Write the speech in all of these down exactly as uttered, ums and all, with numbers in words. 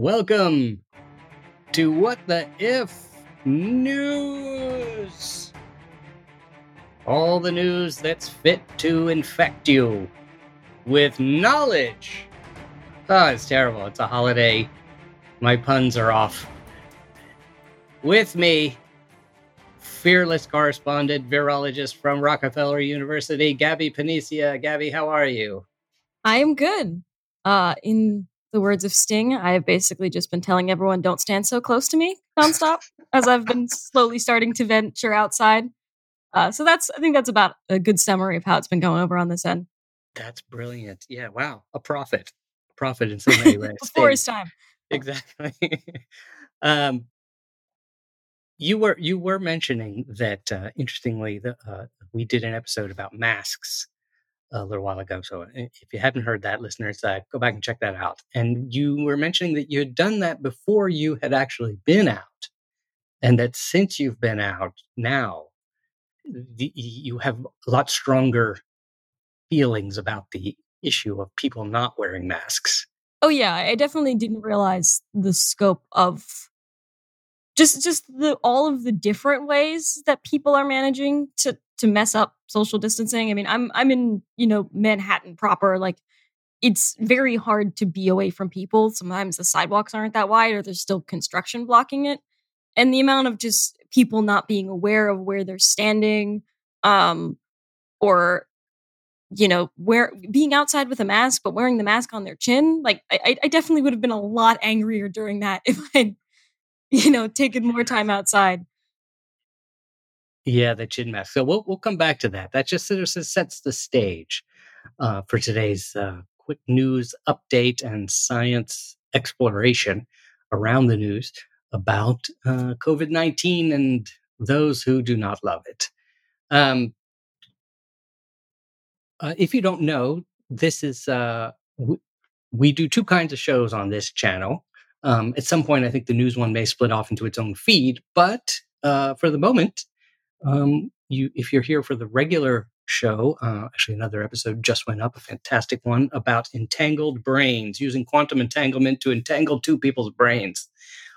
Welcome to What the If News. All the news that's fit to infect you with knowledge. Oh, it's terrible. It's a holiday. My puns are off. With me, fearless correspondent, virologist from Rockefeller University, Gabby Panicia. Gabby, how are you? I am good. Uh, in... The words of Sting, I have basically just been telling everyone, don't stand so close to me nonstop as I've been slowly starting to venture outside. Uh, so that's, I think that's about a good summary of how it's been going over on this end. That's brilliant. Yeah. Wow. A prophet. A prophet in so many ways. Before his time. Exactly. um, you were, you were mentioning that, uh, interestingly, the, uh, we did an episode about masks a little while ago. So if you hadn't heard that, listeners, uh, go back and check that out. And you were mentioning that you had done that before you had actually been out. And that since you've been out now, the, you have a lot stronger feelings about the issue of people not wearing masks. Oh, yeah. I definitely didn't realize the scope of just just the all of the different ways that people are managing to to mess up social distancing. I mean, I'm I'm in, you know, Manhattan proper. Like, it's very hard to be away from people. Sometimes the sidewalks aren't that wide, or there's still construction blocking it. And the amount of just people not being aware of where they're standing, um, or, you know, where being outside with a mask, but wearing the mask on their chin. Like, I, I definitely would have been a lot angrier during that if I'd, you know, taken more time outside. Yeah, the chin mask. So we'll we'll come back to that. That just sort of sets the stage uh, for today's uh, quick news update and science exploration around the news about uh, COVID nineteen and those who do not love it. Um, uh, if you don't know, this is uh, w- we do two kinds of shows on this channel. Um, at some point, I think the news one may split off into its own feed, but uh, for the moment. Um, you, if you're here for the regular show, uh, actually another episode just went up, a fantastic one about entangled brains, using quantum entanglement to entangle two people's brains.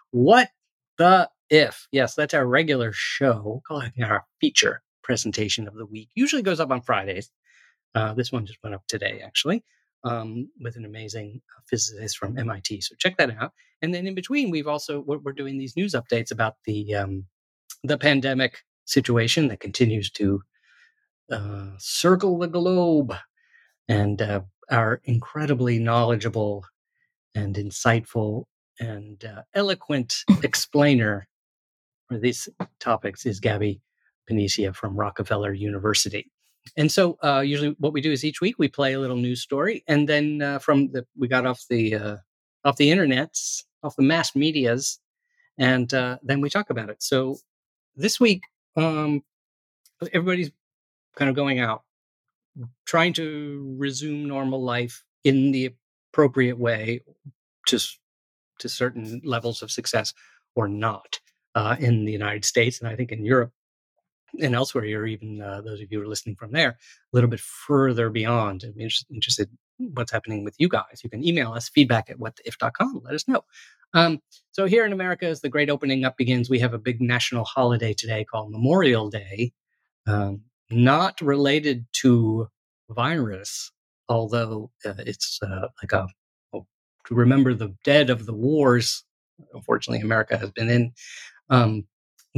What the if? Yes, that's our regular show. We'll call it our feature presentation of the week. Usually goes up on Fridays. Uh, this one just went up today, actually, um, with an amazing physicist from M I T. So check that out. And then in between, we've also, we're, we're doing these news updates about the, um, the pandemic situation that continues to uh, circle the globe, and uh, our incredibly knowledgeable and insightful and uh, eloquent explainer for these topics is Gabby Panicia from Rockefeller University. And so uh, usually what we do is each week we play a little news story, and then uh, from the we got off the uh, off the internets, off the mass medias, and uh, then we talk about it. So this week, Um, everybody's kind of going out, trying to resume normal life in the appropriate way, just to certain levels of success or not, uh, in the United States. And I think in Europe and elsewhere, or even uh, those of you who are listening from there, a little bit further beyond. I'm interested in what's happening with you guys. You can email us, feedback at whattheif dot com. Let us know. Um, so here in America, as the great opening up begins, we have a big national holiday today called Memorial Day, um, not related to virus, although uh, it's uh, like a, oh, to remember the dead of the wars, unfortunately, America has been in, um,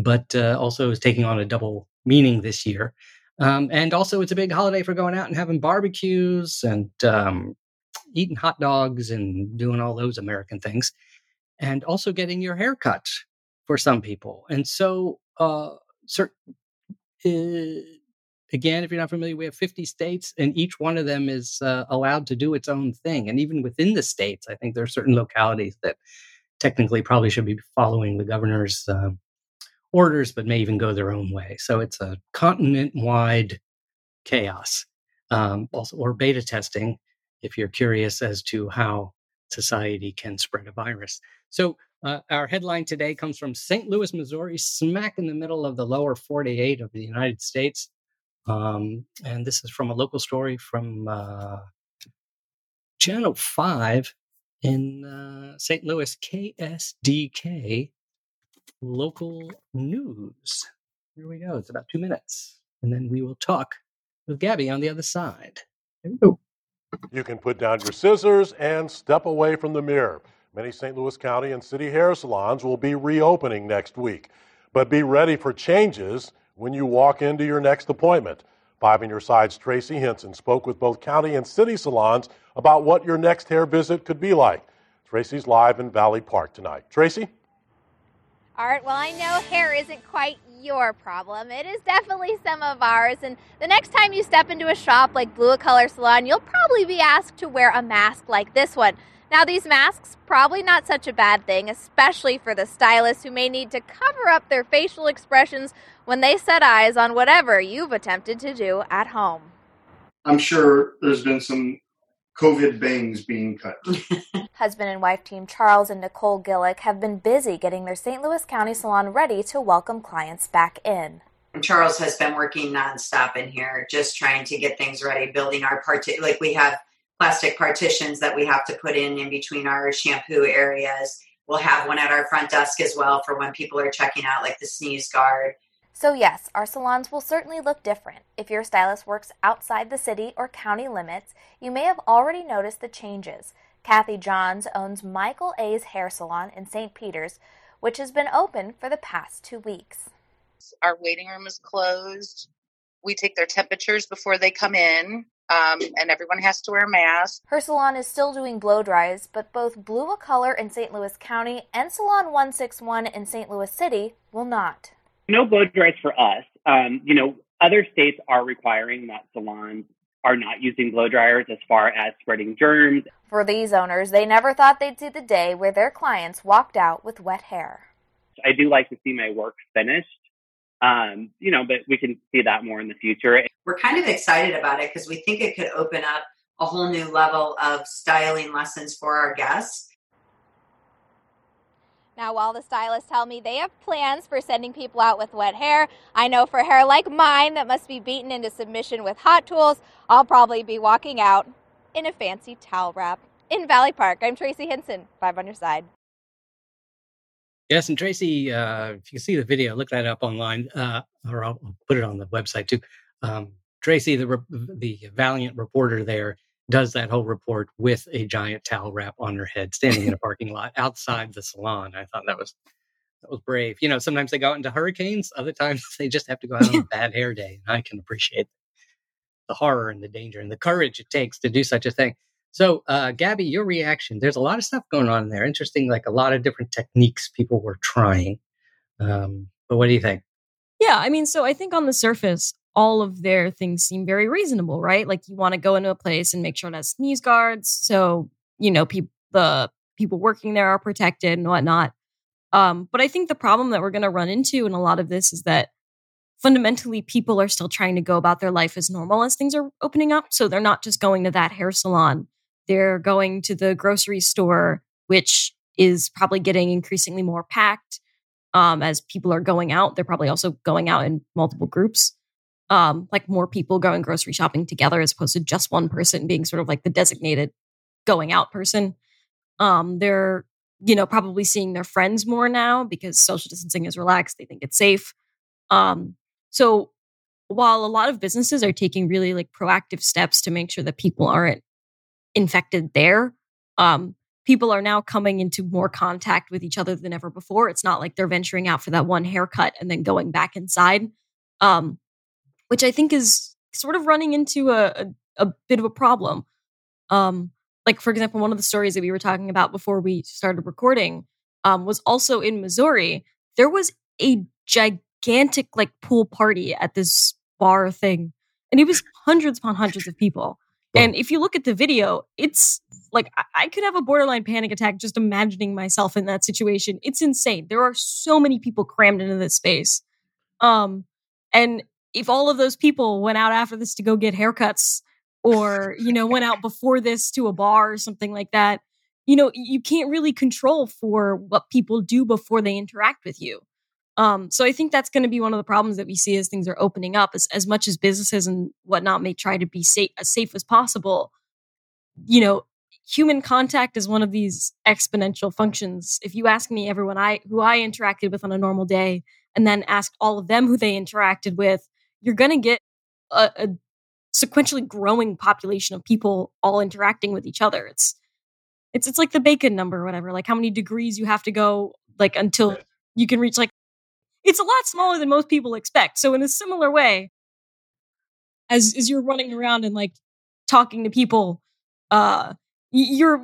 but uh, also is taking on a double meaning this year. Um, and also it's a big holiday for going out and having barbecues and um, eating hot dogs and doing all those American things. And also getting your hair cut for some people. And so, uh, cert- uh, again, if you're not familiar, we have fifty states, and each one of them is uh, allowed to do its own thing. And even within the states, I think there are certain localities that technically probably should be following the governor's uh, orders, but may even go their own way. So it's a continent-wide chaos, um, also, or beta testing, if you're curious as to how society can spread a virus. So uh, our headline today comes from Saint Louis, Missouri, smack in the middle of the lower forty-eight of the United States. Um, and this is from a local story from uh, Channel five in uh, Saint Louis, K S D K local news. Here we go. It's about two minutes. And then we will talk with Gabby on the other side. There we go. You can put down your scissors and step away from the mirror. Many Saint Louis County and city hair salons will be reopening next week. But be ready for changes when you walk into your next appointment. Five on Your Side's Tracy Hinson spoke with both county and city salons about what your next hair visit could be like. Tracy's live in Valley Park tonight. Tracy? All right, well, I know hair isn't quite your problem. It is definitely some of ours. And the next time you step into a shop like Blue A Color Salon, you'll probably be asked to wear a mask like this one. Now, these masks, probably not such a bad thing, especially for the stylists who may need to cover up their facial expressions when they set eyes on whatever you've attempted to do at home. I'm sure there's been some COVID bangs being cut. Husband and wife team Charles and Nicole Gillick have been busy getting their Saint Louis County salon ready to welcome clients back in. Charles has been working nonstop in here, just trying to get things ready, building our part. Like, we have plastic partitions that we have to put in in between our shampoo areas. We'll have one at our front desk as well for when people are checking out, like the sneeze guard. So yes, our salons will certainly look different. If your stylist works outside the city or county limits, you may have already noticed the changes. Kathy Johns owns Michael A's Hair Salon in Saint Peters, which has been open for the past two weeks. Our waiting room is closed. We take their temperatures before they come in, um, and everyone has to wear a mask. Her salon is still doing blow dries, but both Blue A Color in Saint Louis County and Salon one sixty-one in Saint Louis City will not. No blow dries for us. Um, you know, other states are requiring that salons are not using blow dryers as far as spreading germs. For these owners, they never thought they'd see the day where their clients walked out with wet hair. I do like to see my work finished, um, you know, but we can see that more in the future. We're kind of excited about it because we think it could open up a whole new level of styling lessons for our guests. Now, while the stylists tell me they have plans for sending people out with wet hair, I know for hair like mine that must be beaten into submission with hot tools, I'll probably be walking out in a fancy towel wrap. In Valley Park, I'm Tracy Hinson, Five on Your Side. Yes, and Tracy, uh, if you see the video, look that up online, uh, or I'll put it on the website too. Um, Tracy, the, re- the valiant reporter there, does that whole report with a giant towel wrap on her head, standing in a parking lot outside the salon. I thought that was that was brave. You know, sometimes they go out into hurricanes. Other times they just have to go out on a bad hair day. And I can appreciate the horror and the danger and the courage it takes to do such a thing. So, uh, Gabby, your reaction. There's a lot of stuff going on in there. Interesting, like a lot of different techniques people were trying. Um, but what do you think? Yeah, I mean, so I think on the surface, all of their things seem very reasonable, right? Like, you want to go into a place and make sure it has sneeze guards, so, you know, pe- the people working there are protected and whatnot. Um, but I think the problem that we're going to run into in a lot of this is that fundamentally people are still trying to go about their life as normal as things are opening up. So they're not just going to that hair salon. They're going to the grocery store, which is probably getting increasingly more packed um, as people are going out. They're probably also going out in multiple groups. Um, like more people going grocery shopping together as opposed to just one person being sort of like the designated going out person. Um, they're, you know, probably seeing their friends more now because social distancing is relaxed. They think it's safe. Um, so while a lot of businesses are taking really like proactive steps to make sure that people aren't infected there, um, people are now coming into more contact with each other than ever before. It's not like they're venturing out for that one haircut and then going back inside. Um, which I think is sort of running into a, a, a bit of a problem. Um, like, for example, one of the stories that we were talking about before we started recording um, was also in Missouri. There was a gigantic, like, pool party at this bar thing, and it was hundreds upon hundreds of people. And if you look at the video, it's like, I, I could have a borderline panic attack just imagining myself in that situation. It's insane. There are so many people crammed into this space. Um, and if all of those people went out after this to go get haircuts or, you know, went out before this to a bar or something like that, you know, you can't really control for what people do before they interact with you. Um, so I think that's going to be one of the problems that we see as things are opening up. As, as much as businesses and whatnot may try to be safe, as safe as possible, you know, human contact is one of these exponential functions. If you ask me everyone I who I interacted with on a normal day and then ask all of them who they interacted with, you're going to get a, a sequentially growing population of people all interacting with each other. It's it's it's like the Bacon number or whatever, like how many degrees you have to go like until you can reach like, it's a lot smaller than most people expect. So in a similar way, as as you're running around and like talking to people, uh, you're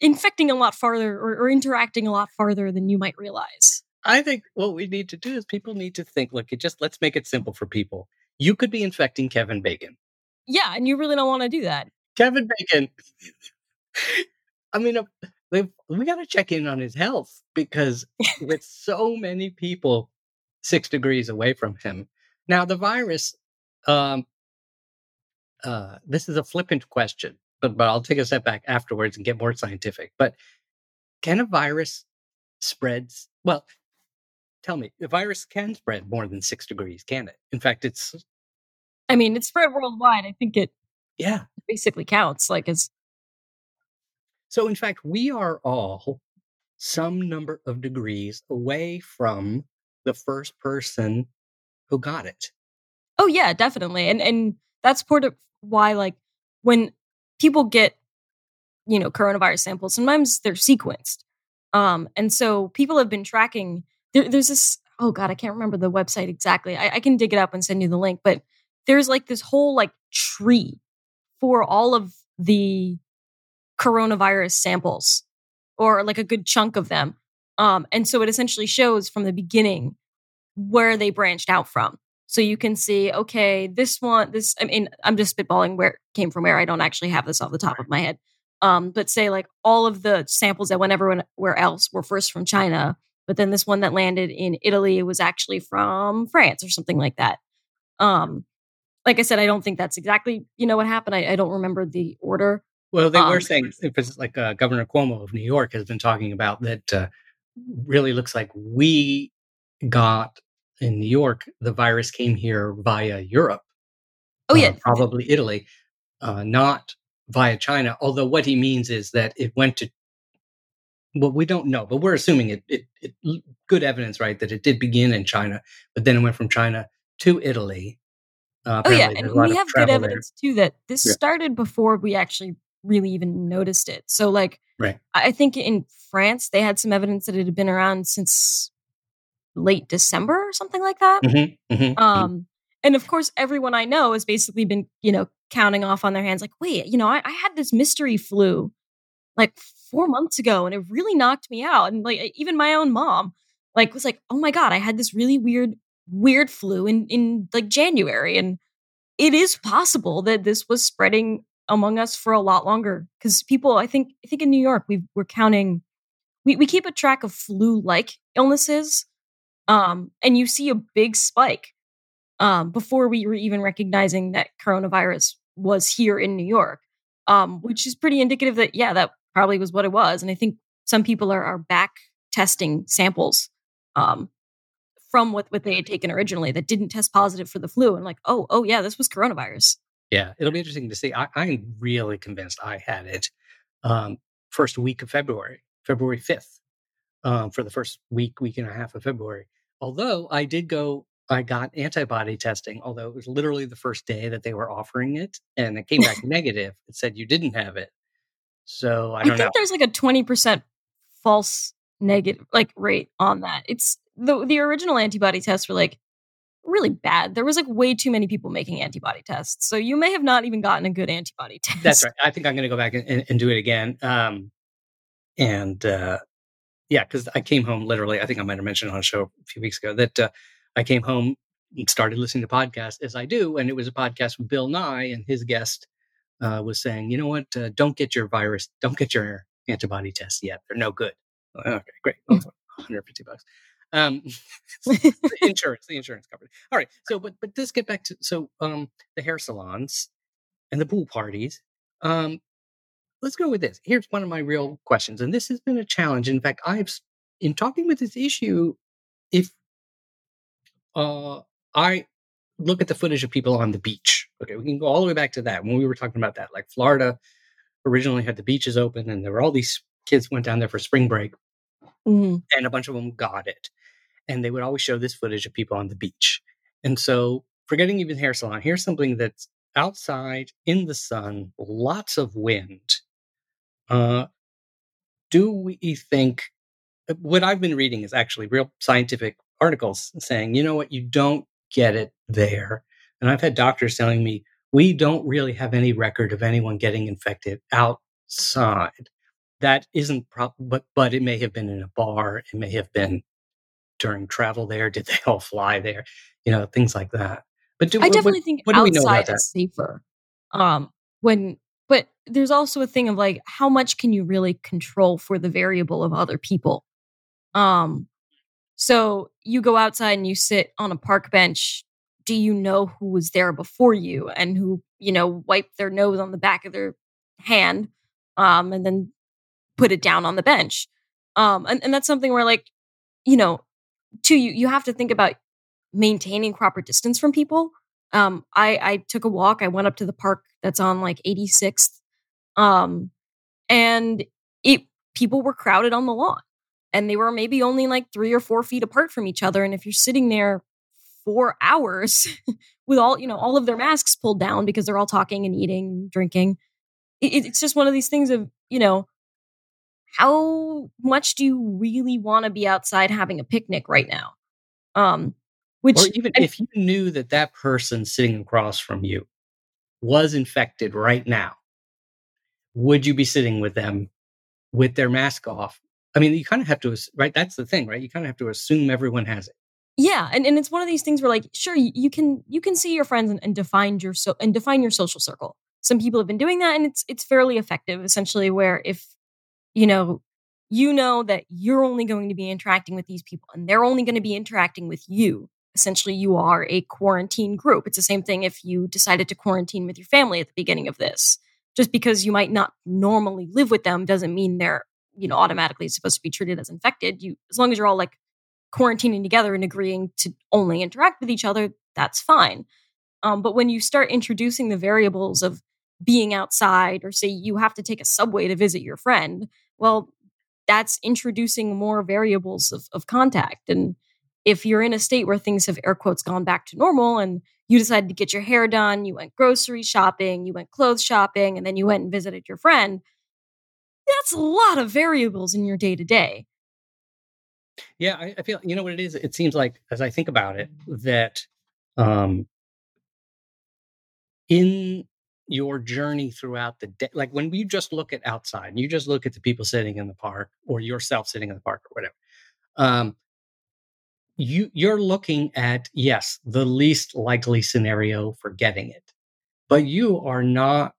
infecting a lot farther or, or interacting a lot farther than you might realize. I think what we need to do is people need to think, look, it just let's make it simple for people. You could be infecting Kevin Bacon. Yeah, and you really don't want to do that. Kevin Bacon. I mean, we we got to check in on his health because with so many people six degrees away from him. Now, the virus, um, uh, this is a flippant question, but, but I'll take a step back afterwards and get more scientific. But can a virus spread? Well, tell me, the virus can spread more than six degrees, can it? In fact, it's... I mean, it's spread worldwide. I think it yeah, basically counts. Like it's... So, in fact, we are all some number of degrees away from the first person who got it. Oh, yeah, definitely. And and that's part of why, like, when people get, you know, coronavirus samples, sometimes they're sequenced. Um, and so people have been tracking. There, there's this, oh, God, I can't remember the website exactly. I, I can dig it up and send you the link. But there's, like, this whole, like, tree for all of the coronavirus samples, or like a good chunk of them. Um, and so it essentially shows from the beginning where they branched out from. So you can see, okay, this one, this, I mean, I'm just spitballing where it came from where. I don't actually have this off the top of my head. Um, but say like all of the samples that went everywhere else were first from China, but then this one that landed in Italy was actually from France or something like that. Um, like I said, I don't think that's exactly, you know, what happened. I, I don't remember the order. Well, they um, were saying, if it's like uh, Governor Cuomo of New York has been talking about that, uh, really looks like we got in New York, the virus came here via Europe. Oh, yeah. Uh, probably Italy, uh, not via China. Although what he means is that it went to, well, we don't know, but we're assuming it, it, it good evidence, right, that it did begin in China, but then it went from China to Italy. Uh, oh, yeah. And we have good evidence, there. too, that this yeah. started before we actually really even noticed it. So like, right. I think in France, they had some evidence that it had been around since late December or something like that. Mm-hmm, mm-hmm, um, mm-hmm. And of course, everyone I know has basically been, you know, counting off on their hands like, wait, you know, I, I had this mystery flu like four months ago and it really knocked me out. And like, even my own mom like was like, oh my God, I had this really weird, weird flu in, in like January. And it is possible that this was spreading among us for a lot longer because people, I think, I think in New York, we we're counting, we, we keep a track of flu-like illnesses, um, and you see a big spike um, before we were even recognizing that coronavirus was here in New York, um, which is pretty indicative that yeah, that probably was what it was. And I think some people are are back testing samples um, from what what they had taken originally that didn't test positive for the flu, and like oh oh yeah, this was coronavirus. Yeah, it'll be interesting to see. I, I'm really convinced I had it um, first week of February, February fifth, um, for the first week, week and a half of February. Although I did go, I got antibody testing, although it was literally the first day that they were offering it. And it came back negative. It said you didn't have it. So I don't know. I think know. There's like a twenty percent false negative like rate on that. It's the the original antibody tests were like, really bad. There was like way too many people making antibody tests. So you may have not even gotten a good antibody test. That's right. I think I'm going to go back and, and, and do it again. Um, and uh, yeah, because I came home literally, I think I might have mentioned on a show a few weeks ago that uh, I came home and started listening to podcasts as I do. And it was a podcast with Bill Nye and his guest uh, was saying, you know what, uh, don't get your virus, don't get your antibody tests yet. They're no good. Like, okay, great. Well, one hundred fifty bucks. Um, the insurance, the insurance company. All right. So, but, but let's get back to, so, um, the hair salons and the pool parties. Um, let's go with this. Here's one of my real questions. And this has been a challenge. In fact, I've, in talking with this issue, if, uh, I look at the footage of people on the beach, okay, we can go all the way back to that when we were talking about that, like Florida originally had the beaches open, and there were all these kids went down there for spring break, mm-hmm. and a bunch of them got it. And they would always show this footage of people on the beach. And so forgetting even hair salon, here's something that's outside in the sun, lots of wind. Uh, do we think, what I've been reading is actually real scientific articles saying, you know what, you don't get it there. And I've had doctors telling me, we don't really have any record of anyone getting infected outside. That isn't, pro- but but it may have been in a bar. It may have been during travel there. Did they all fly there? You know, things like that. But do, I definitely what, think what do outside we know about that? Is safer. Um, when, but there's also a thing of like, how much can you really control for the variable of other people? Um, so you go outside and you sit on a park bench. Do you know who was there before you and who, you know, wiped their nose on the back of their hand, um, and then put it down on the bench? Um, and, and that's something where, like, you know, too, you, you have to think about maintaining proper distance from people. Um, I, I took a walk. I went up to the park that's on like eighty-sixth. Um, and it people were crowded on the lawn, and they were maybe only like three or four feet apart from each other. And if you're sitting there four hours with all, you know, all of their masks pulled down because they're all talking and eating, drinking. It, it's just one of these things of, you know, how much do you really want to be outside having a picnic right now? Um, which or even I, if you knew that that person sitting across from you was infected right now, would you be sitting with them with their mask off? I mean, you kind of have to, right? That's the thing, right? You kind of have to assume everyone has it. Yeah, and, and it's one of these things where, like, sure, you, you can you can see your friends and, and define your so and define your social circle. Some people have been doing that, and it's it's fairly effective, essentially. Where if you know you know that you're only going to be interacting with these people, and they're only going to be interacting with you, essentially, you are a quarantine group. It's the same thing if you decided to quarantine with your family at the beginning of this. Just because you might not normally live with them doesn't mean they're you know automatically supposed to be treated as infected. You as long as you're all like quarantining together and agreeing to only interact with each other, that's fine. Um, but when you start introducing the variables of being outside, or say you have to take a subway to visit your friend, well, that's introducing more variables of, of contact. And if you're in a state where things have, air quotes, gone back to normal, and you decided to get your hair done, you went grocery shopping, you went clothes shopping, and then you went and visited your friend, that's a lot of variables in your day-to-day. Yeah, I, I feel, you know what it is? It seems like, as I think about it, that um, in your journey throughout the day, like when you just look at outside, and you just look at the people sitting in the park or yourself sitting in the park or whatever, um, you, you're looking at, yes, the least likely scenario for getting it. But you are not,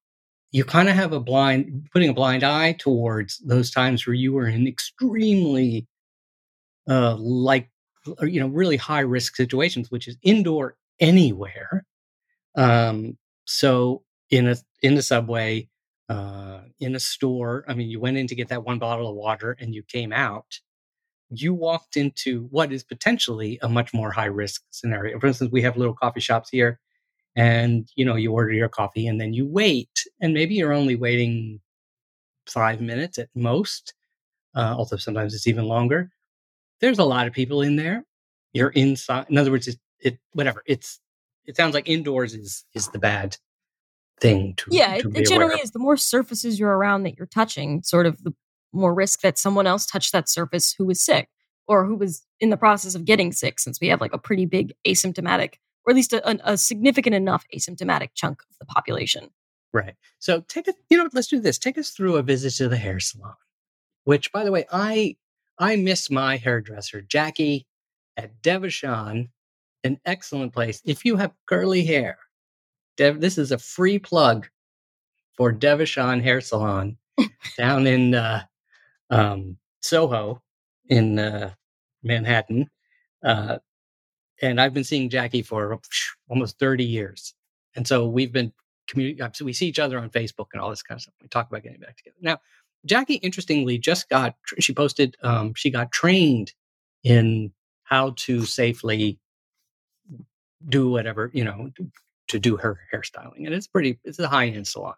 you kind of have a blind, putting a blind eye towards those times where you were in extremely Uh, like, you know, really high risk situations, which is indoor anywhere. Um, so in a, in the subway, uh, in a store, I mean, you went in to get that one bottle of water and you came out, you walked into what is potentially a much more high risk scenario. For instance, we have little coffee shops here, and, you know, you order your coffee and then you wait, and maybe you're only waiting five minutes at most. Uh, although sometimes it's even longer. There's a lot of people in there. You're inside. In other words, it, it whatever. It's it sounds like indoors is is the bad thing to yeah. To it, it generally is. The more surfaces you're around that you're touching, sort of the more risk that someone else touched that surface who was sick or who was in the process of getting sick. Since we have like a pretty big asymptomatic, or at least a, a significant enough asymptomatic chunk of the population. Right. So take a you know let's do this. Take us through a visit to the hair salon, which, by the way, I. I miss my hairdresser, Jackie, at Devashan, an excellent place. If you have curly hair, Dev, this is a free plug for Devashan Hair Salon down in uh, um, Soho in uh, Manhattan. Uh, and I've been seeing Jackie for almost thirty years. And so we've been, commu- so we see each other on Facebook and all this kind of stuff. We talk about getting back together. Now, Jackie, interestingly, just got, she posted, um, she got trained in how to safely do whatever, you know, to, to do her hairstyling. And it's pretty, it's a high-end salon.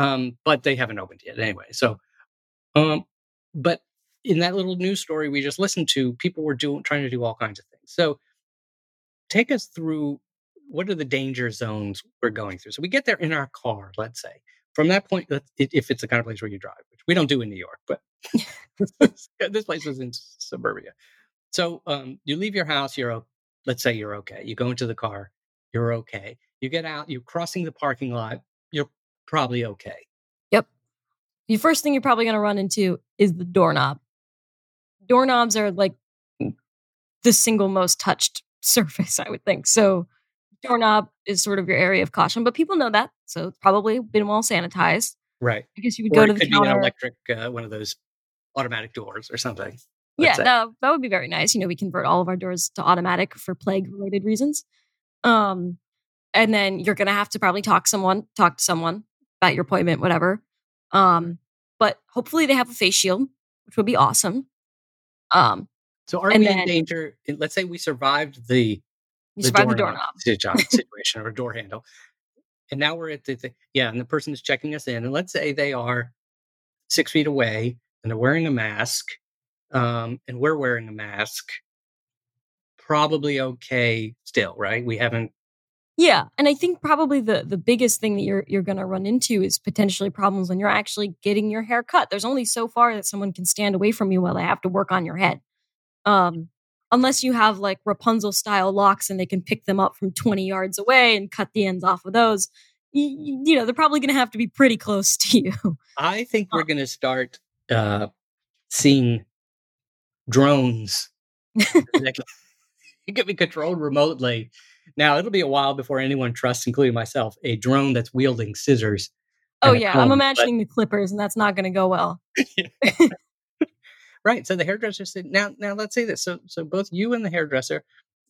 Um, but they haven't opened yet anyway. So, um, but in that little news story we just listened to, people were doing, trying to do all kinds of things. So take us through, what are the danger zones we're going through? So we get there in our car, let's say. From that point, if it's the kind of place where you drive, which we don't do in New York, but this place was in suburbia. So um, you leave your house, you're, let's say you're okay. You go into the car, you're okay. You get out, you're crossing the parking lot, you're probably okay. Yep. The first thing you're probably going to run into is the doorknob. Doorknobs are like the single most touched surface, I would think. So doorknob is sort of your area of caution, but people know that, so it's probably been well sanitized. Right. I guess you would or go to the counter. It could be an electric, uh, one of those automatic doors or something. Yeah, no, that would be very nice. You know, we convert all of our doors to automatic for plague-related reasons. Um, and then you're going to have to probably talk someone, talk to someone about your appointment, whatever. Um, but hopefully they have a face shield, which would be awesome. Um, so are we then, in danger? Let's say we survived the... You survived the doorknob situation or door handle. And now we're at the thing. Yeah. And the person is checking us in. And let's say they are six feet away and they're wearing a mask. Um, and we're wearing a mask. Probably okay still, right? We haven't. Yeah. And I think probably the, the biggest thing that you're, you're going to run into is potentially problems when you're actually getting your hair cut. There's only so far that someone can stand away from you while they have to work on your head. Um, Unless you have like Rapunzel style locks and they can pick them up from twenty yards away and cut the ends off of those, you, you know, they're probably going to have to be pretty close to you. I think we're going to start uh, seeing drones that can, it can be controlled remotely. Now, it'll be a while before anyone trusts, including myself, a drone that's wielding scissors. Oh, yeah. Comb, I'm imagining but... the clippers, and that's not going to go well. Right. So the hairdresser said, now, now let's say this. So, so both you and the hairdresser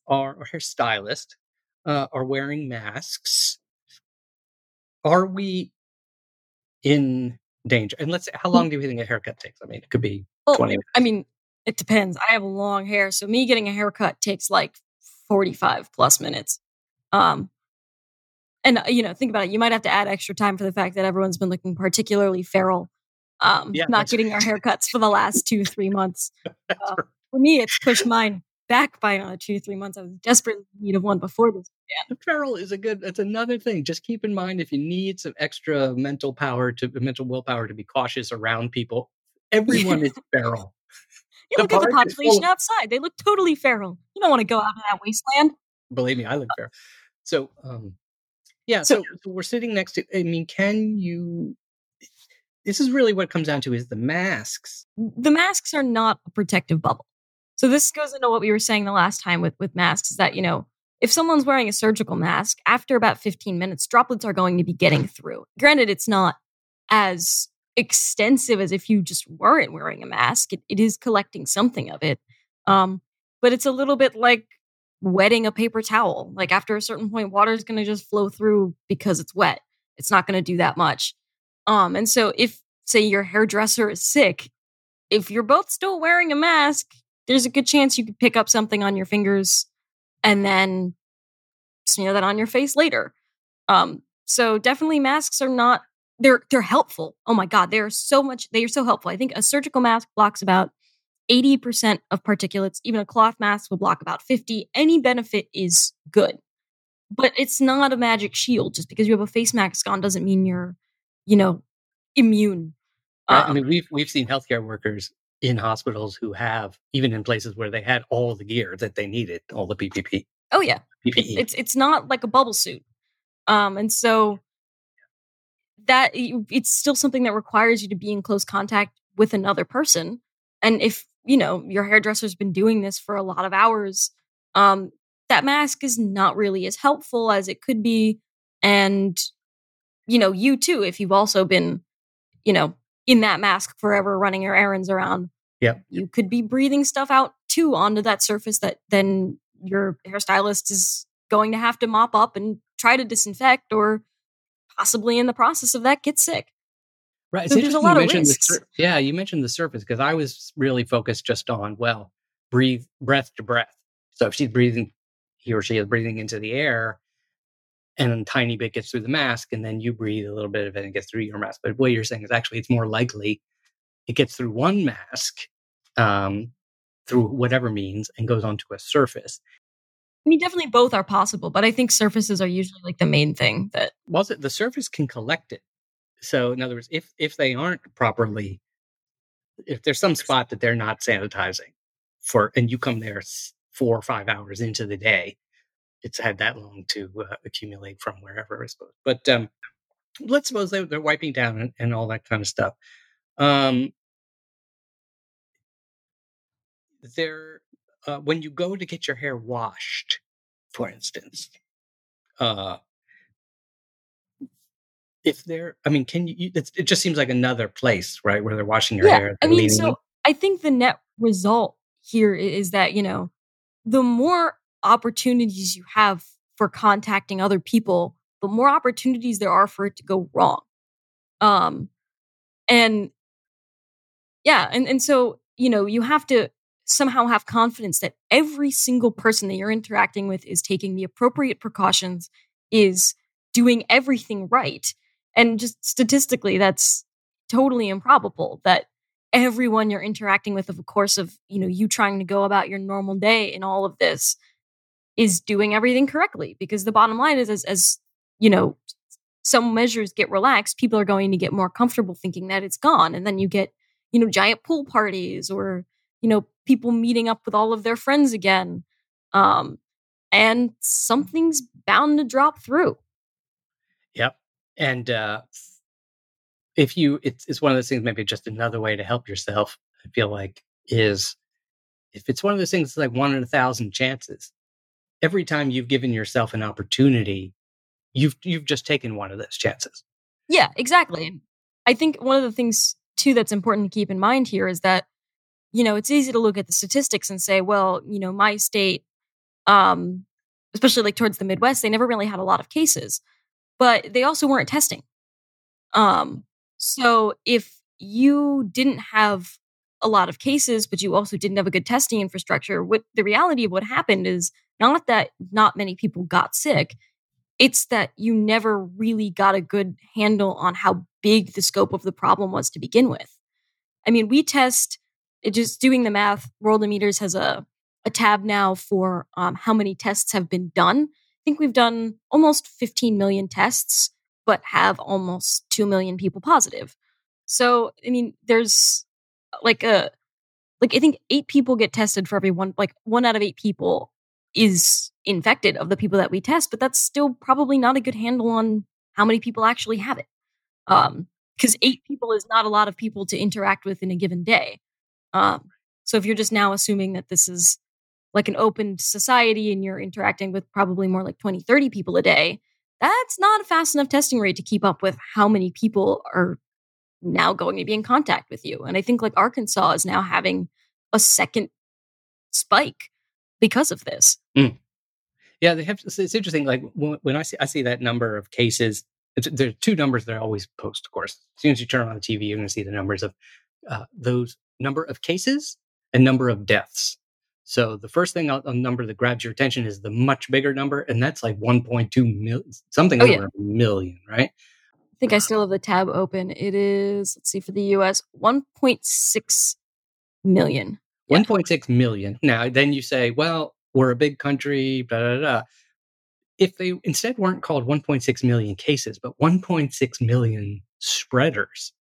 are, or hairstylist uh, are wearing masks. Are we in danger? And let's say, how long do you think a haircut takes? I mean, it could be well, twenty minutes. I mean, it depends. I have long hair. So me getting a haircut takes like forty-five plus minutes. Um, and, uh, you know, think about it. You might have to add extra time for the fact that everyone's been looking particularly feral. Um, yeah, not getting right. our haircuts for the last two, three months. Uh, right. For me, it's pushed mine back by another two, three months. I was desperately in need of one before this began. Feral is a good, that's another thing. Just keep in mind, if you need some extra mental power to mental willpower to be cautious around people, everyone is feral. You the look at the population outside. They look totally feral. You don't want to go out in that wasteland. Believe me, I look feral. So, um, yeah, so, so we're sitting next to, I mean, can you... This is really what it comes down to is the masks. The masks are not a protective bubble. So this goes into what we were saying the last time with, with masks is that, you know, if someone's wearing a surgical mask, after about fifteen minutes, droplets are going to be getting through. Granted, it's not as extensive as if you just weren't wearing a mask. It, it is collecting something of it. Um, but it's a little bit like wetting a paper towel. Like after a certain point, water is going to just flow through because it's wet. It's not going to do that much. Um, and so if, say, your hairdresser is sick, if you're both still wearing a mask, there's a good chance you could pick up something on your fingers and then smear that on your face later. Um, so definitely masks are not, they're they're helpful. Oh my God, they are so much, they are so helpful. I think a surgical mask blocks about eighty percent of particulates. Even a cloth mask will block about fifty. Any benefit is good. But it's not a magic shield. Just because you have a face mask on doesn't mean you're you know, immune. Um, I mean, we've we've seen healthcare workers in hospitals who have, even in places where they had all the gear that they needed, all the P P P. Oh yeah, P P E. It's it's not like a bubble suit, um, and so that it's still something that requires you to be in close contact with another person. And if you know your hairdresser's been doing this for a lot of hours, um, that mask is not really as helpful as it could be, and you know, you too, if you've also been, you know, in that mask forever running your errands around, yep. You could be breathing stuff out too onto that surface that then your hairstylist is going to have to mop up and try to disinfect or possibly in the process of that get sick. Right. So it's there's a lot of risks. The, yeah, you mentioned the surface because I was really focused just on, well, breathe breath to breath. So if she's breathing, he or she is breathing into the air, and then a tiny bit gets through the mask, and then you breathe a little bit of it and it gets through your mask. But what you're saying is actually it's more likely it gets through one mask, um, through whatever means, and goes onto a surface. I mean, definitely both are possible, but I think surfaces are usually like the main thing that... Well, the surface can collect it. So in other words, if if they aren't properly, if there's some spot that they're not sanitizing for, and you come there four or five hours into the day, it's had that long to uh, accumulate from wherever it's supposed. But um, let's suppose they, they're wiping down and, and all that kind of stuff. Um, there, uh, when you go to get your hair washed, for instance, uh, if they're, I mean, can you? It's, it just seems like another place, right, where they're washing your yeah, hair. I mean, leaning. So I think the net result here is that, you know, the more opportunities you have for contacting other people, the more opportunities there are for it to go wrong. Um, and yeah, and, and so, you know, you have to somehow have confidence that every single person that you're interacting with is taking the appropriate precautions, is doing everything right. And just statistically, that's totally improbable that everyone you're interacting with, of the course of, you know, you trying to go about your normal day and all of this, is doing everything correctly. Because the bottom line is, as, as you know, some measures get relaxed, people are going to get more comfortable thinking that it's gone. And then you get, you know, giant pool parties, or, you know, people meeting up with all of their friends again. Um, and something's bound to drop through. Yep. And uh, if you, it's, it's one of those things, maybe just another way to help yourself, I feel like, is if it's one of those things like one in a thousand chances, every time you've given yourself an opportunity, you've you've just taken one of those chances. Yeah, exactly. I think one of the things, too, that's important to keep in mind here is that, you know, it's easy to look at the statistics and say, well, you know, my state, um, especially like towards the Midwest, they never really had a lot of cases, but they also weren't testing. Um, so if you didn't have a lot of cases, but you also didn't have a good testing infrastructure, what the reality of what happened is not that not many people got sick, it's that you never really got a good handle on how big the scope of the problem was to begin with. I mean, we test, it just doing the math, Worldometers has a, a tab now for um, how many tests have been done. I think we've done almost fifteen million tests, but have almost two million people positive. So, I mean, there's like a, like I think eight people get tested for every one, like one out of eight people is infected of the people that we test, but that's still probably not a good handle on how many people actually have it. Um, because eight people is not a lot of people to interact with in a given day. Um, so if you're just now assuming that this is like an open society and you're interacting with probably more like twenty, thirty people a day, that's not a fast enough testing rate to keep up with how many people are now going to be in contact with you. And I think like Arkansas is now having a second spike because of this. Mm. Yeah, they have. It's interesting. Like when, when I see I see that number of cases, it's, there are two numbers that I always post. Of course, as soon as you turn on the T V, you're going to see the numbers of uh, those number of cases and number of deaths. So the first thing on the number that grabs your attention is the much bigger number, and that's like one point two million, something oh, over yeah. a million, right? I think I still have the tab open. It is, let's see, for the U S, one point six million. one point six million. Now, then you say, well, we're a big country, blah, blah, blah. If they instead weren't called one point six million cases, but one point six million spreaders,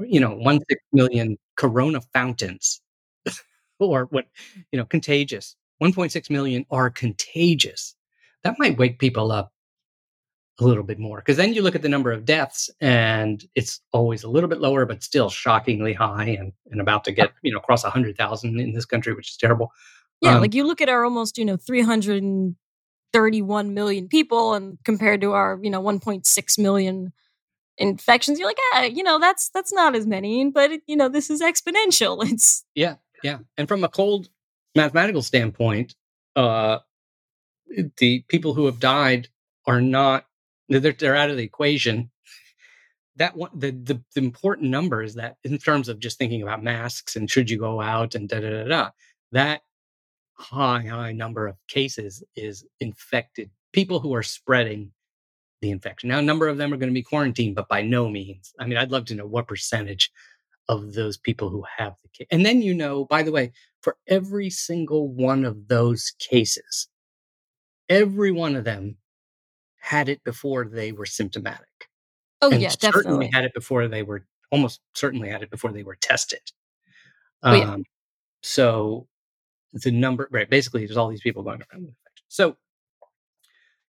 you know, one point six million corona fountains, or what, you know, contagious. one point six million are contagious. That might wake people up a little bit more, because then you look at the number of deaths and it's always a little bit lower, but still shockingly high and, and about to get, you know, cross one hundred thousand in this country, which is terrible. Yeah. Um, like you look at our almost, you know, three hundred thirty-one million people and compared to our, you know, one point six million infections, you're like, ah, you know, that's, that's not as many, but it, you know, this is exponential. It's yeah. Yeah. And from a cold mathematical standpoint, uh, the people who have died are not, They're, they're out of the equation. That one, the, the the important number is that in terms of just thinking about masks and should you go out and da da da da, that high high number of cases is infected people who are spreading the infection. Now, a number of them are going to be quarantined, but by no means. I mean, I'd love to know what percentage of those people who have the case. And then, you know, by the way, for every single one of those cases, every one of them had it before they were symptomatic. Oh, and yeah, certainly definitely. had it before they were, almost certainly had it before they were tested. Um, oh, yeah. So the number, right, basically there's all these people going around with infection. So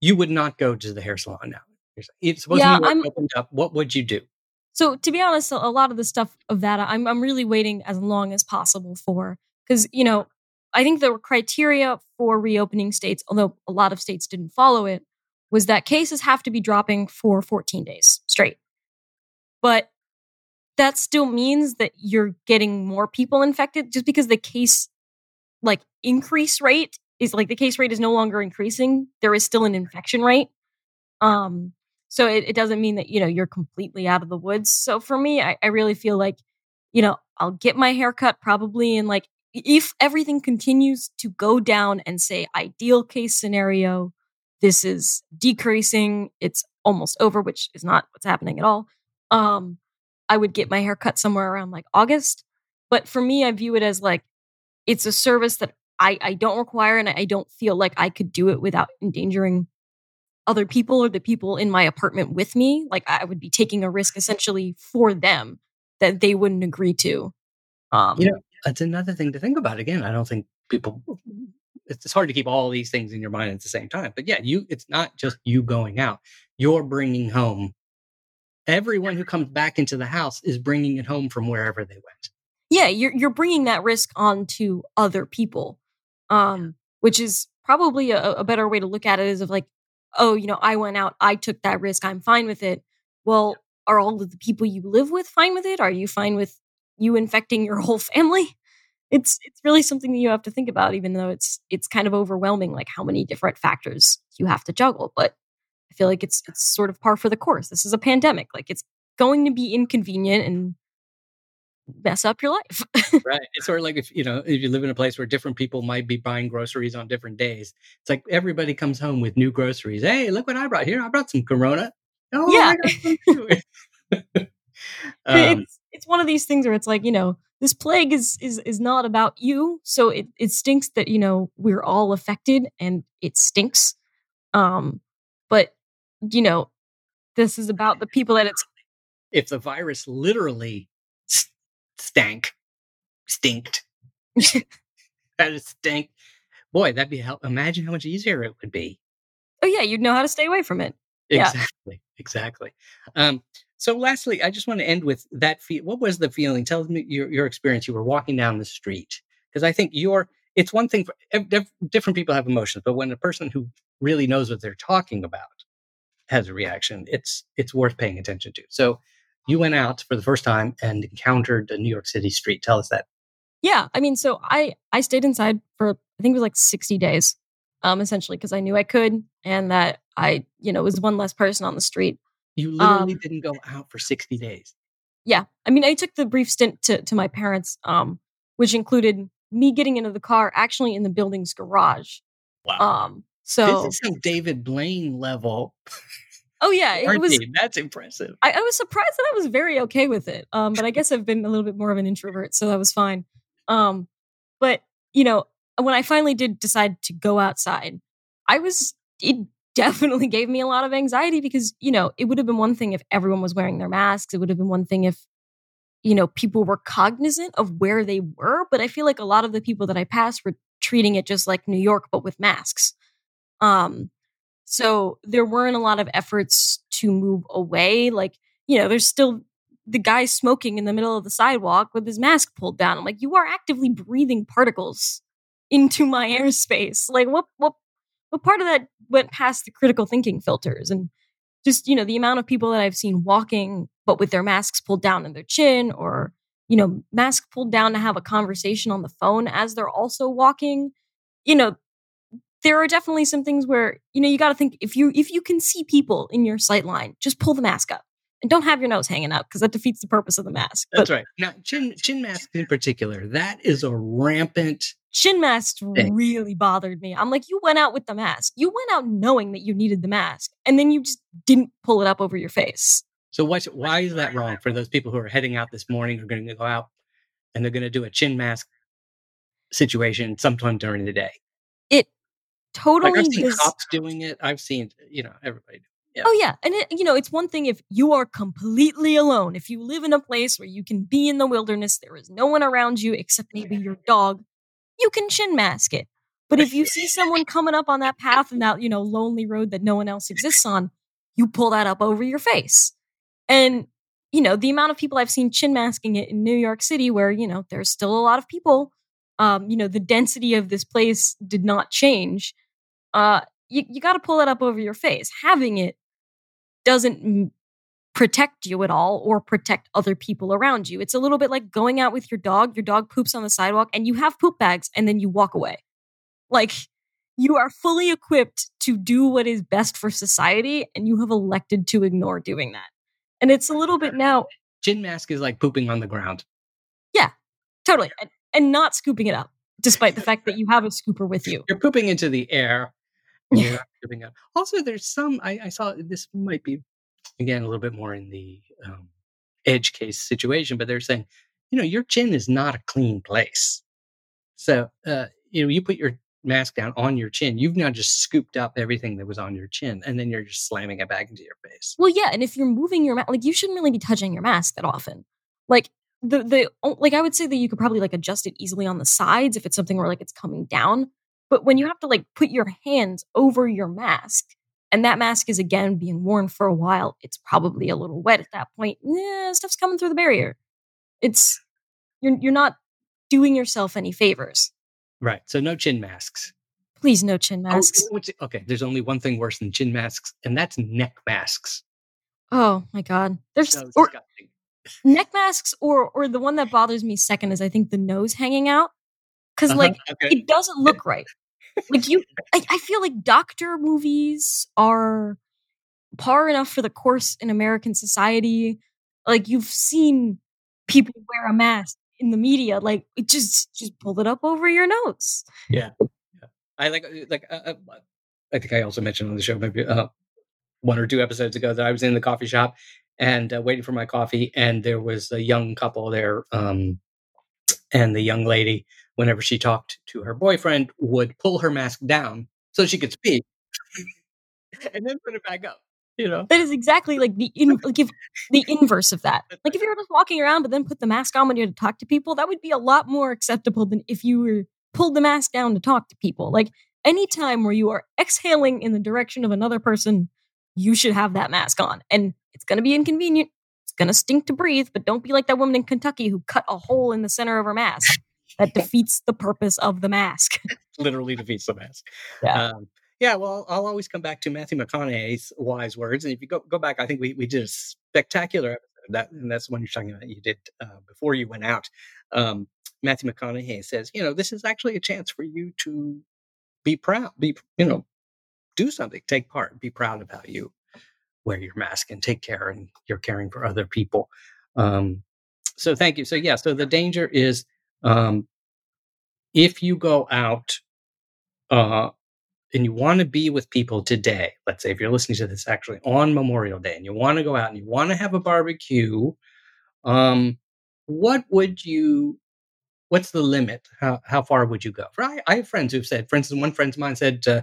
you would not go to the hair salon now. If supposed yeah, to be opened up, what would you do? So to be honest, a lot of the stuff of that, I'm I'm really waiting as long as possible for, because, you know, I think the criteria for reopening states, although a lot of states didn't follow it, was that cases have to be dropping for fourteen days straight. But that still means that you're getting more people infected just because the case like increase rate is like the case rate is no longer increasing. There is still an infection rate. Um So it, it doesn't mean that, you know, you're completely out of the woods. So for me, I, I really feel like, you know, I'll get my haircut probably in like, if everything continues to go down and say ideal case scenario, this is decreasing, it's almost over, which is not what's happening at all. Um, I would get my haircut somewhere around like August. But for me, I view it as like, it's a service that I, I don't require and I don't feel like I could do it without endangering other people or the people in my apartment with me. Like I would be taking a risk essentially for them that they wouldn't agree to. Um, you know, that's another thing to think about. Again, I don't think people, it's hard to keep all these things in your mind at the same time, but yeah, you, it's not just you going out, you're bringing home. Everyone who comes back into the house is bringing it home from wherever they went. Yeah. You're, you're bringing that risk onto other people, um, which is probably a, a better way to look at it is of like, oh, you know, I went out, I took that risk, I'm fine with it. Well, are all of the people you live with fine with it? Are you fine with you infecting your whole family? It's it's really something that you have to think about, even though it's it's kind of overwhelming, like how many different factors you have to juggle. But I feel like it's it's sort of par for the course. This is a pandemic. Like it's going to be inconvenient and mess up your life. Right. It's sort of like if, you know, if you live in a place where different people might be buying groceries on different days, it's like everybody comes home with new groceries. Hey, look what I brought here. I brought some Corona. Oh, yeah. I got some um, it's, it's one of these things where it's like, you know, this plague is, is, is not about you. So it, it stinks that, you know, we're all affected and it stinks. Um, but you know, this is about the people that it's. If the virus literally stank, stinked. That is stink. Boy, that'd be help. Imagine how much easier it would be. Oh yeah, you'd know how to stay away from it. Exactly, yeah. exactly. Um, so, lastly, I just want to end with that. Fe- what was the feeling? Tell me your your experience. You were walking down the street because I think you're. It's one thing for different people have emotions, but when a person who really knows what they're talking about has a reaction, it's it's worth paying attention to. So. You went out for the first time and encountered a New York City street. Tell us that. Yeah. I mean, so I, I stayed inside for, I think it was like sixty days, um, essentially, because I knew I could and that I, you know, was one less person on the street. You literally um, didn't go out for sixty days. Yeah. I mean, I took the brief stint to, to my parents, um, which included me getting into the car, actually in the building's garage. Wow. Um, so this is some David Blaine level. Oh, yeah, it was, that's impressive. I, I was surprised that I was very okay with it. Um, but I guess I've been a little bit more of an introvert, so that was fine. Um, but, you know, when I finally did decide to go outside, I was, it definitely gave me a lot of anxiety because, you know, it would have been one thing if everyone was wearing their masks. It would have been one thing if, you know, people were cognizant of where they were. But I feel like a lot of the people that I passed were treating it just like New York, but with masks. Um So there weren't a lot of efforts to move away. Like, you know, there's still the guy smoking in the middle of the sidewalk with his mask pulled down. I'm like, you are actively breathing particles into my airspace. Like what, what, what part of that went past the critical thinking filters? And just, you know, the amount of people that I've seen walking, but with their masks pulled down in their chin or, you know, mask pulled down to have a conversation on the phone as they're also walking, you know, there are definitely some things where, you know, you got to think if you if you can see people in your sight line, just pull the mask up and don't have your nose hanging out because that defeats the purpose of the mask. That's but, right. Now, chin chin masks in particular, that is a rampant Chin masks really bothered me. I'm like, you went out with the mask. You went out knowing that you needed the mask, and then you just didn't pull it up over your face. So what's, why is that wrong for those people who are heading out this morning, who are going to go out and they're going to do a chin mask situation sometime during the day? It totally like I've seen is... cops doing it. I've seen, you know, everybody. Yeah. Oh, yeah. And, it, you know, it's one thing if you are completely alone, if you live in a place where you can be in the wilderness, there is no one around you except maybe your dog. You can chin mask it. But if you see someone coming up on that path and that, you know, lonely road that no one else exists on, you pull that up over your face. And, you know, the amount of people I've seen chin masking it in New York City where, you know, there's still a lot of people, um, you know, the density of this place did not change. Uh, you you got to pull it up over your face. Having it doesn't m- protect you at all or protect other people around you. It's a little bit like going out with your dog. Your dog poops on the sidewalk and you have poop bags and then you walk away. Like, you are fully equipped to do what is best for society and you have elected to ignore doing that. And it's a little bit now... Chin mask is like pooping on the ground. Yeah, totally. And, and not scooping it up, despite the fact that you have a scooper with you. You're pooping into the air. You're pooping up. Also, there's some... I, I saw this might be... Again, a little bit more in the um, edge case situation, but they're saying, you know, your chin is not a clean place. So, uh, you know, you put your mask down on your chin, you've now just scooped up everything that was on your chin, and then you're just slamming it back into your face. Well, yeah. And if you're moving your mask, like, you shouldn't really be touching your mask that often. Like, the, the, like, I would say that you could probably like adjust it easily on the sides if it's something where like it's coming down. But when you have to like put your hands over your mask, and that mask is, again, being worn for a while, it's probably a little wet at that point. Nah, stuff's coming through the barrier. It's you're you're not doing yourself any favors. Right. So no chin masks. Please, no chin masks. Oh, okay. There's only one thing worse than chin masks, and that's neck masks. Oh, my God. There's so or, disgusting. Neck masks or or the one that bothers me second is, I think, the nose hanging out. Because, uh-huh, like, okay. It doesn't look right. Like you, I, I feel like doctor movies are par enough for the course in American society. Like, you've seen people wear a mask in the media. Like, it just just pull it up over your nose. Yeah, yeah. I like like uh, I think I also mentioned on the show maybe uh, one or two episodes ago that I was in the coffee shop and uh, waiting for my coffee, and there was a young couple there, um, and the young lady, whenever she talked to her boyfriend, would pull her mask down so she could speak and then put it back up, you know? That is exactly like the in, like if, the inverse of that. Like, if you were just walking around but then put the mask on when you had to talk to people, that would be a lot more acceptable than if you were pulled the mask down to talk to people. Like, any time where you are exhaling in the direction of another person, you should have that mask on. And it's going to be inconvenient. It's going to stink to breathe, but don't be like that woman in Kentucky who cut a hole in the center of her mask. That defeats the purpose of the mask. Literally defeats the mask. Yeah. Um, yeah. Well, I'll always come back to Matthew McConaughey's wise words. And if you go, go back, I think we, we did a spectacular episode of that. And that's the one you're talking about you did uh, before you went out. Um, Matthew McConaughey says, you know, this is actually a chance for you to be proud, be, you know, do something, take part, be proud of how you wear your mask and take care and you're caring for other people. Um, so thank you. So, yeah. So the danger is, Um, if you go out uh, and you want to be with people today, let's say if you're listening to this actually on Memorial Day and you want to go out and you want to have a barbecue, um, what would you, what's the limit? How, how far would you go? For, I, I have friends who've said, for instance, one friend of mine said uh,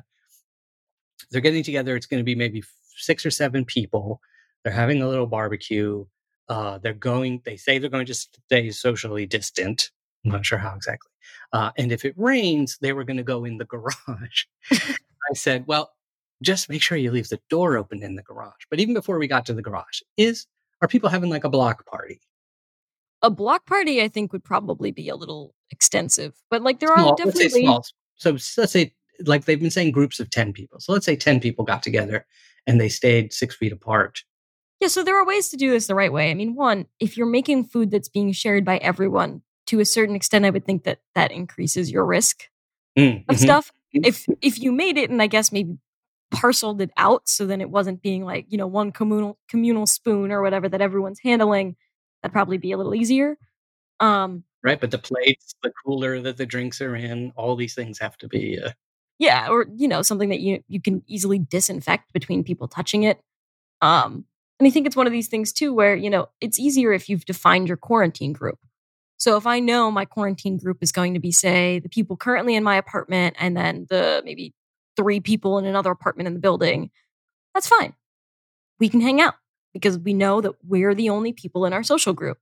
they're getting together. It's going to be maybe six or seven people. They're having a little barbecue. Uh, they're going, they say they're going to just stay socially distant. I'm not sure how exactly. Uh, and if it rains, they were going to go in the garage. I said, well, just make sure you leave the door open in the garage. But even before we got to the garage, is are people having like a block party? A block party, I think, would probably be a little extensive. But like there small, are definitely... Let's say small. So let's say, like they've been saying groups of ten people. So let's say ten people got together and they stayed six feet apart. Yeah, so there are ways to do this the right way. I mean, one, if you're making food that's being shared by everyone, to a certain extent, I would think that that increases your risk mm, of mm-hmm. stuff. If if you made it and I guess maybe parceled it out, so then it wasn't being like, you know, one communal communal spoon or whatever that everyone's handling, that'd probably be a little easier. Um, Right. But the plates, the cooler that the drinks are in, all these things have to be. Uh... Yeah. Or, you know, something that you, you can easily disinfect between people touching it. Um, and I think it's one of these things, too, where, you know, it's easier if you've defined your quarantine group. So if I know my quarantine group is going to be, say, the people currently in my apartment and then the maybe three people in another apartment in the building, that's fine. We can hang out because we know that we're the only people in our social group.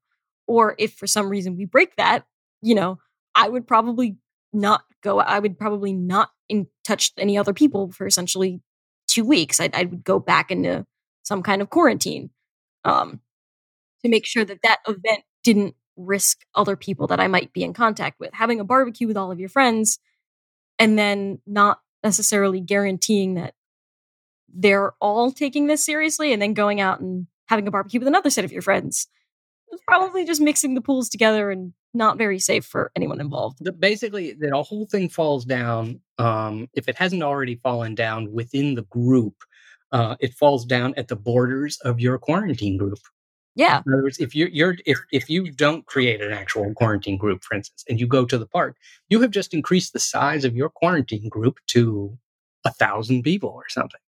Or if for some reason we break that, you know, I would probably not go. I would probably not in touch any other people for essentially two weeks. I, I would go back into some kind of quarantine um, to make sure that that event didn't risk other people that I might be in contact with. Having a barbecue with all of your friends and then not necessarily guaranteeing that they're all taking this seriously and then going out and having a barbecue with another set of your friends. It's probably just mixing the pools together and not very safe for anyone involved. The, basically, the whole thing falls down, um, if it hasn't already fallen down within the group, uh, it falls down at the borders of your quarantine group. Yeah. In other words, if you're, you're if if you don't create an actual quarantine group, for instance, and you go to the park, you have just increased the size of your quarantine group to a thousand people or something.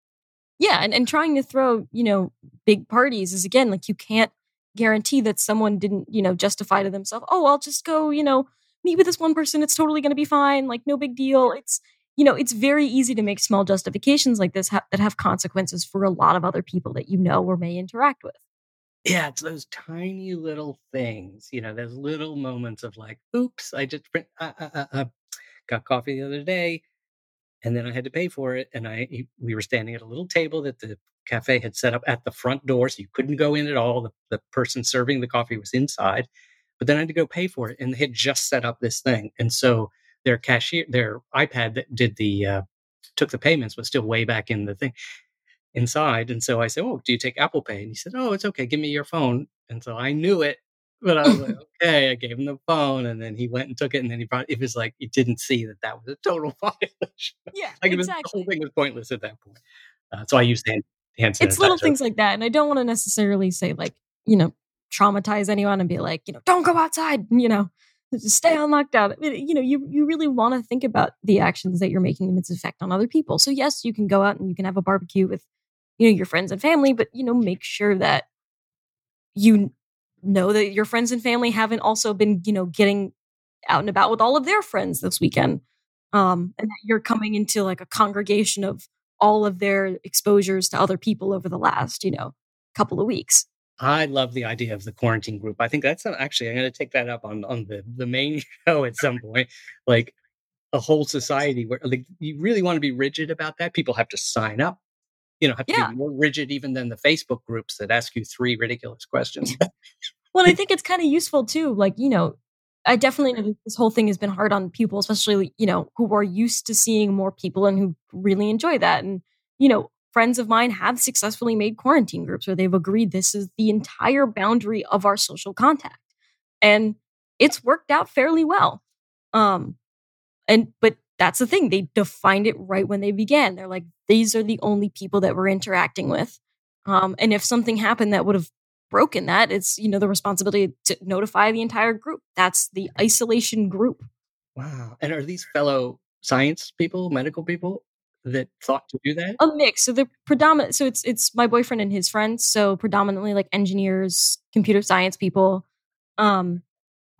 Yeah, and, and trying to throw, you know, big parties is, again, like, you can't guarantee that someone didn't, you know, justify to themselves, oh, I'll just go, you know, meet with this one person. It's totally going to be fine. Like, no big deal. It's, you know, it's very easy to make small justifications like this ha- that have consequences for a lot of other people that you know or may interact with. Yeah, it's those tiny little things, you know, those little moments of like, oops, I just print, uh, uh, uh, got coffee the other day. And then I had to pay for it. And I we were standing at a little table that the cafe had set up at the front door. So you couldn't go in at all. The, the person serving the coffee was inside. But then I had to go pay for it. And they had just set up this thing. And so their cashier, their iPad that did the, uh, took the payments was still way back in the thing inside. And so I said, oh, do you take Apple Pay? And he said, oh, it's okay. Give me your phone. And so I knew it. But I was like, okay, I gave him the phone, and then he went and took it, and then he brought it. It was like, you didn't see that that was a total violation. Yeah, like, exactly. It was, the whole thing was pointless at that point. Uh, so I used hand, hand sanitizer. It's little things like that, and I don't want to necessarily say, like, you know, traumatize anyone and be like, you know, don't go outside, you know, just stay on lockdown. I mean, you know, you, you really want to think about the actions that you're making and its effect on other people. So yes, you can go out and you can have a barbecue with, you know, your friends and family, but, you know, make sure that you know that your friends and family haven't also been, you know, getting out and about with all of their friends this weekend. Um, and that you're coming into like a congregation of all of their exposures to other people over the last, you know, couple of weeks. I love the idea of the quarantine group. I think that's actually, I'm going to take that up on, on the, the main show at some point, like a whole society where, like, you really want to be rigid about that. People have to sign up. You know, have to yeah. be more rigid even than the Facebook groups that ask you three ridiculous questions. Well, I think it's kind of useful, too. Like, you know, I definitely know this whole thing has been hard on people, especially, you know, who are used to seeing more people and who really enjoy that. And, you know, friends of mine have successfully made quarantine groups where they've agreed this is the entire boundary of our social contact. And it's worked out fairly well. Um, and but that's the thing. They defined it right when they began. They're like, these are the only people that we're interacting with. Um, and if something happened that would have broken that, it's, you know, the responsibility to notify the entire group. That's the isolation group. Wow. And are these fellow science people, medical people that thought to do that? A mix. So they're predominant. So it's, it's my boyfriend and his friends. So predominantly like engineers, computer science people. Um,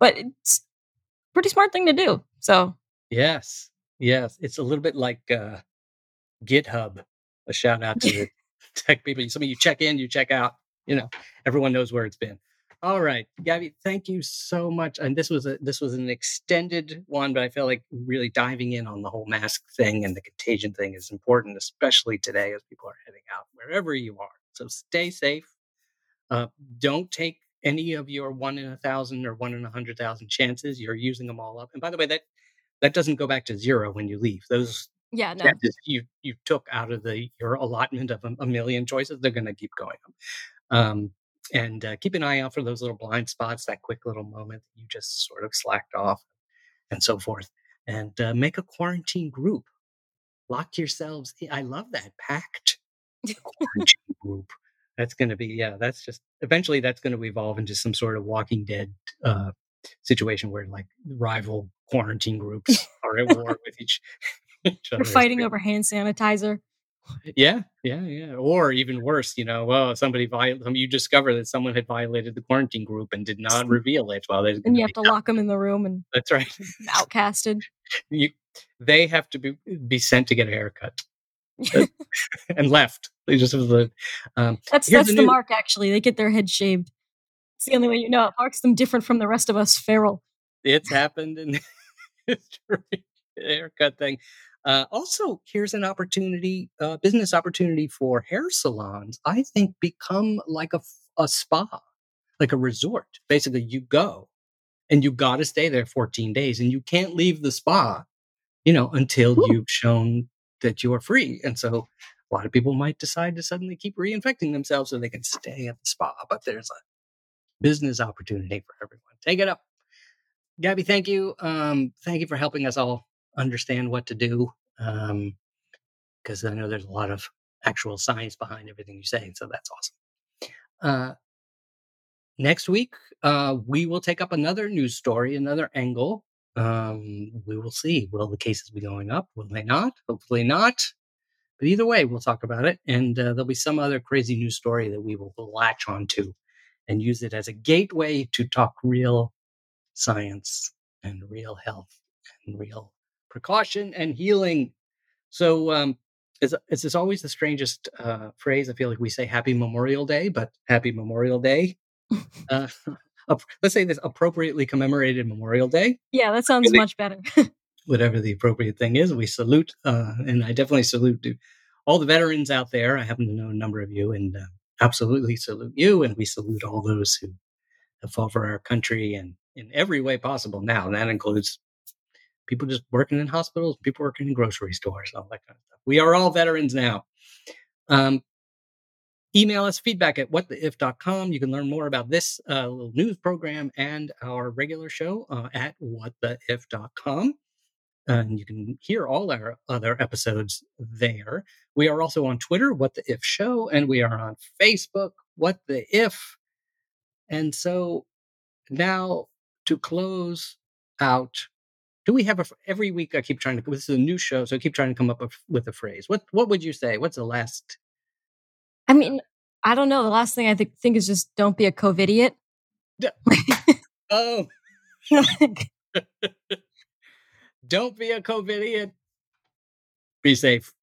but it's a pretty smart thing to do. So. Yes. Yes, it's a little bit like uh, GitHub. A shout out to the tech people. Some of you check in, you check out. You know, everyone knows where it's been. All right, Gabby, thank you so much. And this was a this was an extended one, but I feel like really diving in on the whole mask thing and the contagion thing is important, especially today as people are heading out wherever you are. So stay safe. Uh, don't take any of your one in a thousand or one in a hundred thousand chances. You're using them all up. And by the way, that. That doesn't go back to zero when you leave. Those yeah, no. chances you, you took out of the your allotment of a, a million choices, they're going to keep going. Um, and uh, keep an eye out for those little blind spots, that quick little moment that you just sort of slacked off and so forth. And uh, make a quarantine group. Lock yourselves in. I love that. Pact. Quarantine group. That's going to be, yeah, that's just, eventually that's going to evolve into some sort of Walking Dead uh, situation where like rival quarantine groups are at war with each, each other. We're fighting over hand sanitizer. Yeah, yeah, yeah. Or even worse, you know, well, somebody viol- you discover that someone had violated the quarantine group and did not reveal it. Well, there's and you have to out- lock them in the room and that's right, outcasted. You, they have to be be sent to get a haircut and left. They just have the. Um, that's that's the, new- the mark. Actually, they get their head shaved. It's the only way you know it marks them different from the rest of us feral. It's happened in history. Haircut thing. Uh, also, here's an opportunity, uh, business opportunity for hair salons. I think become like a, a spa, like a resort. Basically, you go and you got to stay there fourteen days and you can't leave the spa, you know, until Ooh. You've shown that you are free. And so a lot of people might decide to suddenly keep reinfecting themselves so they can stay at the spa. But there's a business opportunity for everyone. Take it up. Gabby, thank you. Um, thank you for helping us all understand what to do, um because I know there's a lot of actual science behind everything you say, so that's awesome. Uh next week uh we will take up another news story, another angle. Um we will see, will the cases be going up, will they not? Hopefully not, but either way we'll talk about it, and uh, there'll be some other crazy news story that we will latch onto and use it as a gateway to talk real science and real health and real precaution and healing. So um, it's, it's always the strangest uh, phrase. I feel like we say happy Memorial Day, but happy Memorial Day. Uh, let's say this, appropriately commemorated Memorial Day. Yeah, that sounds really, much better. Whatever the appropriate thing is, we salute. Uh, and I definitely salute to all the veterans out there. I happen to know a number of you, and uh, absolutely salute you. And we salute all those who have fought for our country and in every way possible now. And that includes people just working in hospitals, people working in grocery stores, all that kind of stuff. We are all veterans now. Um, email us feedback at what the if dot com. You can learn more about this uh, little news program and our regular show uh, at what the if dot com. Uh, and you can hear all our other episodes there. We are also on Twitter, What The If Show, and we are on Facebook, What The If. And so now to close out, do we have a, every week I keep trying to, this is a new show, so I keep trying to come up with a phrase. What what would you say? What's the last? I mean, I don't know. The last thing I think think is just don't be a COVIDiot. D- oh. Don't be a COVIDiot. Be safe.